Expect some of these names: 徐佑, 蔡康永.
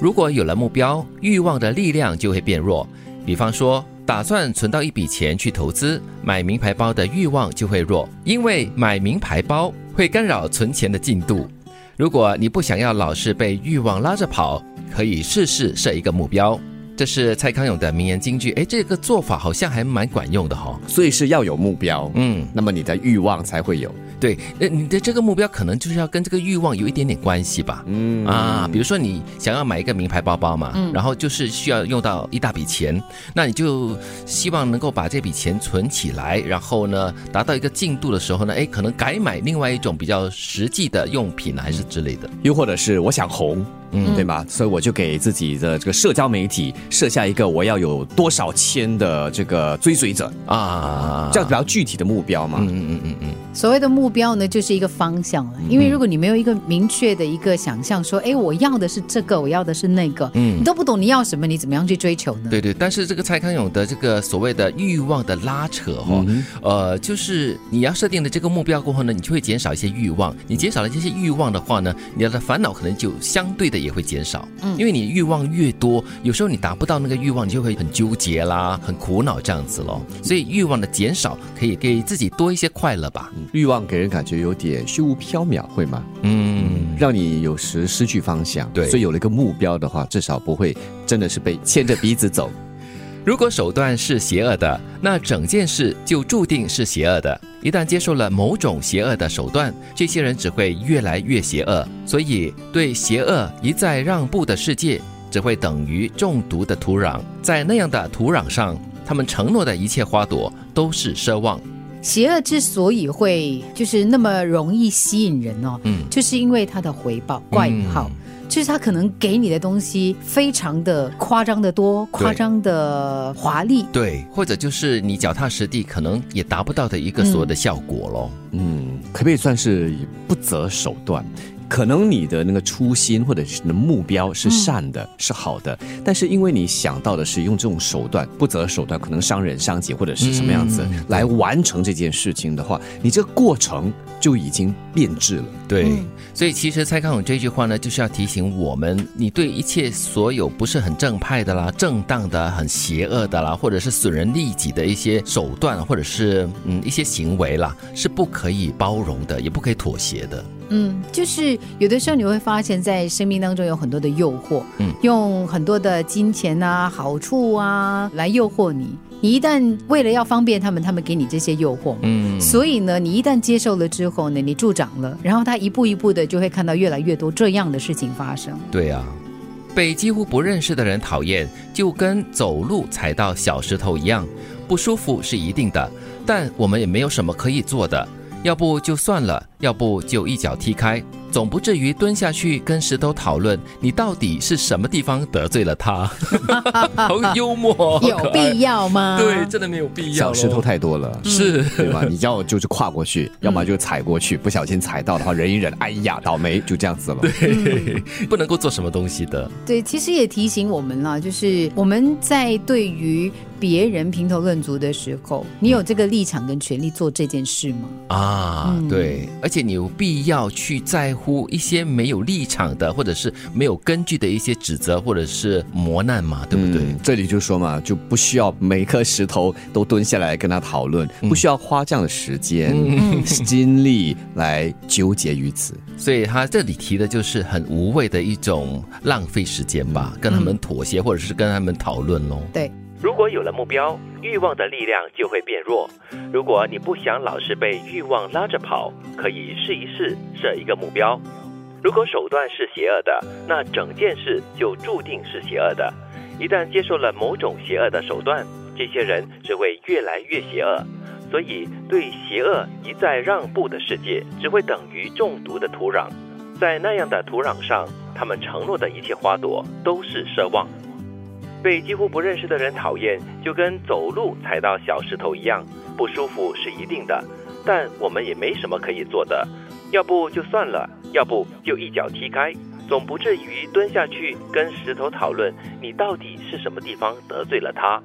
如果有了目标，欲望的力量就会变弱。比方说，打算存到一笔钱去投资，买名牌包的欲望就会弱，因为买名牌包会干扰存钱的进度。如果你不想要老是被欲望拉着跑，可以试试设一个目标。这是蔡康永的名言金句，这个做法好像还蛮管用的哦。所以是要有目标，那么你的欲望才会有。对，你的这个目标可能就是要跟这个欲望有一点点关系吧。比如说你想要买一个名牌包包嘛，然后就是需要用到一大笔钱，那你就希望能够把这笔钱存起来，然后呢，达到一个进度的时候呢，可能改买另外一种比较实际的用品还是之类的。又或者是我想红。对吧？所以我就给自己的这个社交媒体设下一个我要有多少千的这个追随者啊，这样比较具体的目标嘛。所谓的目标呢，就是一个方向了。因为如果你没有一个明确的一个想象，说，我要的是这个，我要的是那个，你都不懂你要什么，你怎么样去追求呢？对对，但是这个蔡康永的这个所谓的欲望的拉扯就是你要设定的这个目标过后呢，你就会减少一些欲望。你减少了这些欲望的话呢，你的烦恼可能就相对的。也会减少，因为你欲望越多，有时候你达不到那个欲望，你就会很纠结啦，很苦恼这样子咯。所以欲望的减少可以给自己多一些快乐吧。欲望给人感觉有点虚无缥缈，会吗？让你有时失去方向。对，所以有了一个目标的话，至少不会真的是被牵着鼻子走。如果手段是邪恶的，那整件事就注定是邪恶的。一旦接受了某种邪恶的手段，这些人只会越来越邪恶。所以对邪恶一再让步的世界，只会等于中毒的土壤。在那样的土壤上，他们承诺的一切花朵都是奢望。邪恶之所以会就是那么容易吸引人就是因为它的回报怪好，就是他可能给你的东西非常的夸张的多，夸张的华丽，对，或者就是你脚踏实地可能也达不到的一个所有的效果咯。可不可以算是不择手段？可能你的那个初心或者是你的目标是善的，是好的，但是因为你想到的是用这种手段，不择手段，可能伤人伤己或者是什么样子来完成这件事情的话，你这个过程就已经变质了。对，所以其实蔡康永这句话呢，就是要提醒我们，你对一切所有不是很正派的啦、正当的、很邪恶的啦，或者是损人利己的一些手段，或者是一些行为啦，是不可以包容的，也不可以妥协的。就是有的时候你会发现在生命当中有很多的诱惑，用很多的金钱啊、好处啊来诱惑你。你一旦为了要方便他们给你这些诱惑，所以呢，你一旦接受了之后呢，你助长了，然后他一步一步的就会看到越来越多这样的事情发生。对啊，被几乎不认识的人讨厌，就跟走路踩到小石头一样，不舒服是一定的，但我们也没有什么可以做的。要不就算了，要不就一脚踢开，总不至于蹲下去跟石头讨论你到底是什么地方得罪了他。好幽默，有必要吗？对，真的没有必要。小石头太多了，是对吧？你要就是跨过去，要么就踩过去，不小心踩到的话，忍一忍，哎呀，倒霉，就这样子了。对，不能够做什么东西的。对，其实也提醒我们啦，就是我们在对于别人评头论足的时候，你有这个立场跟权利做这件事吗？对，而且你有必要去在乎一些没有立场的或者是没有根据的一些指责或者是磨难嘛，对不对？这里就说嘛，就不需要每颗石头都蹲下来跟他讨论，不需要花这样的时间、精力来纠结于此。所以他这里提的就是很无谓的一种浪费时间吧，跟他们妥协或者是跟他们讨论咯。对，如果有了目标，欲望的力量就会变弱。如果你不想老是被欲望拉着跑，可以试一试设一个目标。如果手段是邪恶的，那整件事就注定是邪恶的。一旦接受了某种邪恶的手段，这些人只会越来越邪恶。所以对邪恶一再让步的世界，只会等于中毒的土壤。在那样的土壤上，他们承诺的一切花朵都是奢望。被几乎不认识的人讨厌，就跟走路踩到小石头一样，不舒服是一定的，但我们也没什么可以做的。要不就算了，要不就一脚踢开，总不至于蹲下去跟石头讨论你到底是什么地方得罪了他。